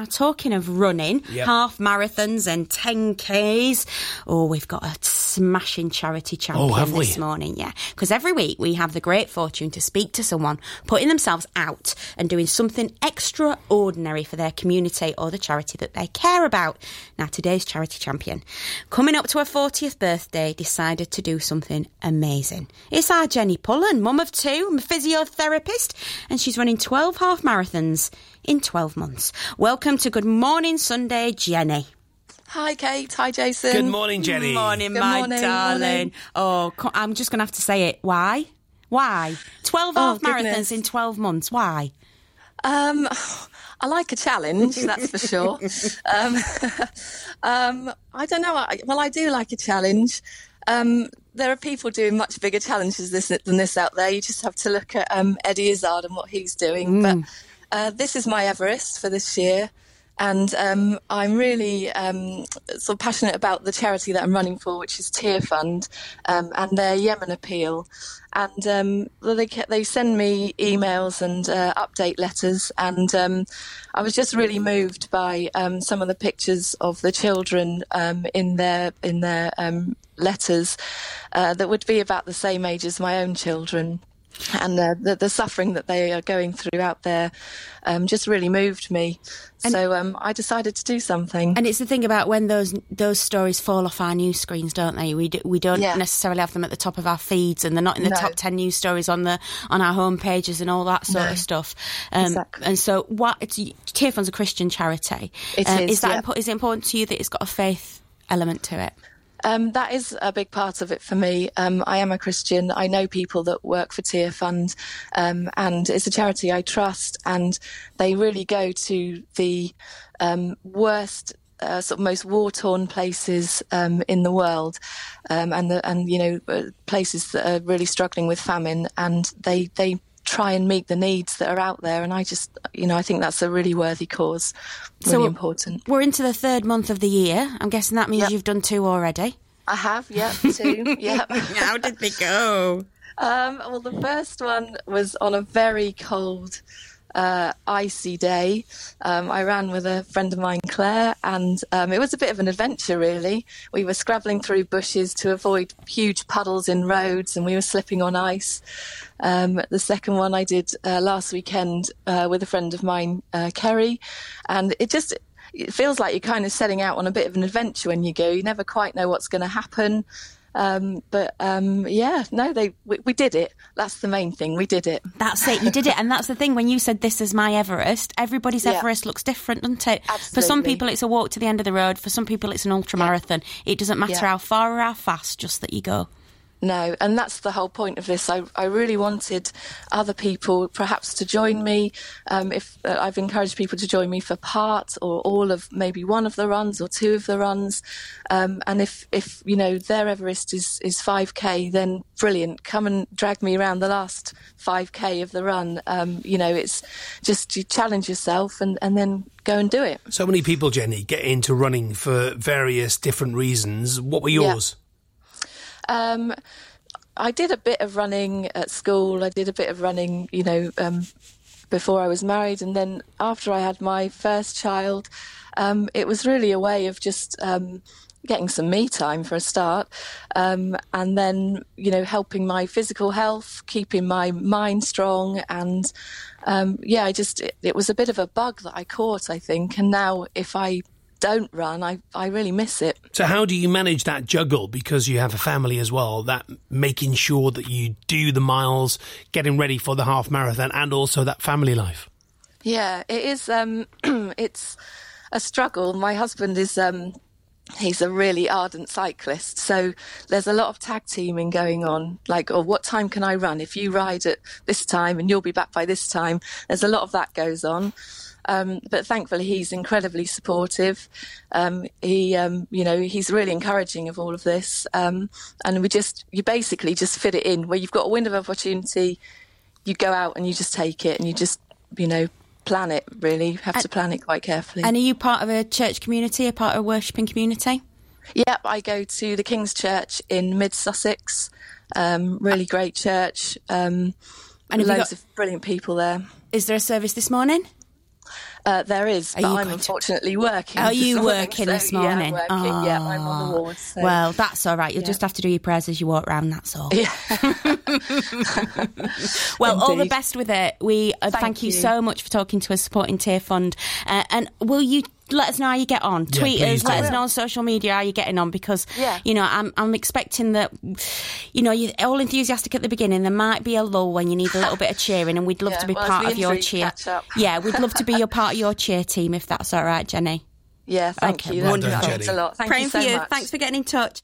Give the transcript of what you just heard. Now, talking of running, half marathons and 10Ks, we've got a smashing charity champion this morning, because every week we have the great fortune to speak to someone putting themselves out and doing something extraordinary for their community or the charity that they care about. Now, today's charity champion, coming up to her 40th birthday, decided to do something amazing. It's our Jenny Pullen, mum of two, I'm a physiotherapist, and she's running 12 half marathons in 12 months. Welcome to Good Morning Sunday, Jenny. Hi, Kate. Hi, Jason. Good morning, Jenny. Good morning, darling. Morning. Oh, I'm just going to have to say it. Why? Why? 12 half marathons in 12 months. Why? I like a challenge, that's for sure. I don't know. I do like a challenge. There are people doing much bigger challenges than this out there. You just have to look at Eddie Izzard and what he's doing. But this is my Everest for this year. And I'm really sort of passionate about the charity that I'm running for, which is Tearfund, and their Yemen appeal. And they send me emails and update letters. And I was just really moved by some of the pictures of the children in their letters that would be about the same age as my own children. And the suffering that they are going through out there just really moved me. And so I decided to do something. And it's the thing about when those stories fall off our news screens, don't they? We don't necessarily have them at the top of our feeds, and they're not in the top 10 news stories on our home pages and all that sort of stuff. Exactly. And so Tearfund's a Christian charity. It is. Is it important to you that it's got a faith element to it? That is a big part of it for me. I am a Christian. I know people that work for Tearfund, and it's a charity I trust, and they really go to the worst, sort of most war-torn places in the world, and places that are really struggling with famine, and they try and meet the needs that are out there. And I just, I think that's a really worthy cause, really important. We're into the third month of the year. I'm guessing that means you've done two already. I have, two, How did they go? Well, the first one was on a very cold, icy day. I ran with a friend of mine, Claire, and it was a bit of an adventure, really. We were scrabbling through bushes to avoid huge puddles in roads, and we were slipping on ice. The second one I did last weekend with a friend of mine, Kerry, and it feels like you're kind of setting out on a bit of an adventure when you go. You never quite know what's going to happen. We did it. That's the main thing. We did it. That's it. You did it. And that's the thing. When you said this is my Everest, everybody's Everest looks different, doesn't it? Absolutely. For some people, it's a walk to the end of the road. For some people, it's an ultra marathon. It doesn't matter how far or how fast, just that you go. No, and that's the whole point of this. I really wanted other people perhaps to join me. If I've encouraged people to join me for part or all of maybe one of the runs or two of the runs. And if their Everest is 5K, then brilliant. Come and drag me around the last 5K of the run. It's just you challenge yourself and then go and do it. So many people, Jenny, get into running for various different reasons. What were yours? I did a bit of running at school. I did a bit of running, before I was married. And then after I had my first child, it was really a way of just getting some me time for a start. And then, helping my physical health, keeping my mind strong. And it was a bit of a bug that I caught, I think. And now if I don't run, I really miss it. So how do you manage that juggle, because you have a family as well, that making sure that you do the miles, getting ready for the half marathon, and also that family life? Yeah, it is it's a struggle. My husband is he's a really ardent cyclist, so there's a lot of tag teaming going on, like, what time can I run? If you ride at this time and you'll be back by this time, there's a lot of that goes on. But thankfully, he's incredibly supportive. He's really encouraging of all of this. And you basically just fit it in where you've got a window of opportunity. You go out and you just take it, and you just, plan it, really. You have to plan it quite carefully. And are you part of a church community, a part of a worshipping community? Yep, I go to the King's Church in Mid Sussex. Really great church. And loads of brilliant people there. Is there a service this morning? There is, but I'm unfortunately working. Are you working this morning? Yeah, I'm working. Yeah, I'm on the ward. So. Well, that's all right. You'll just have to do your prayers as you walk around, that's all. Yeah. Well, indeed. All the best with it. We thank you so much for talking to us, supporting Tearfund. And will you... let us know how you get on. Tweet us, let us know on social media how you're getting on, because you know, I'm expecting that, you know, you're all enthusiastic at the beginning, there might be a lull when you need a little bit of cheering, and we'd love to be part of your cheer. We'd love to be your part of your cheer team, if that's all right, Jenny. Thank you. Wonderful. Thanks a lot. Thank you so much. Thanks for getting in touch.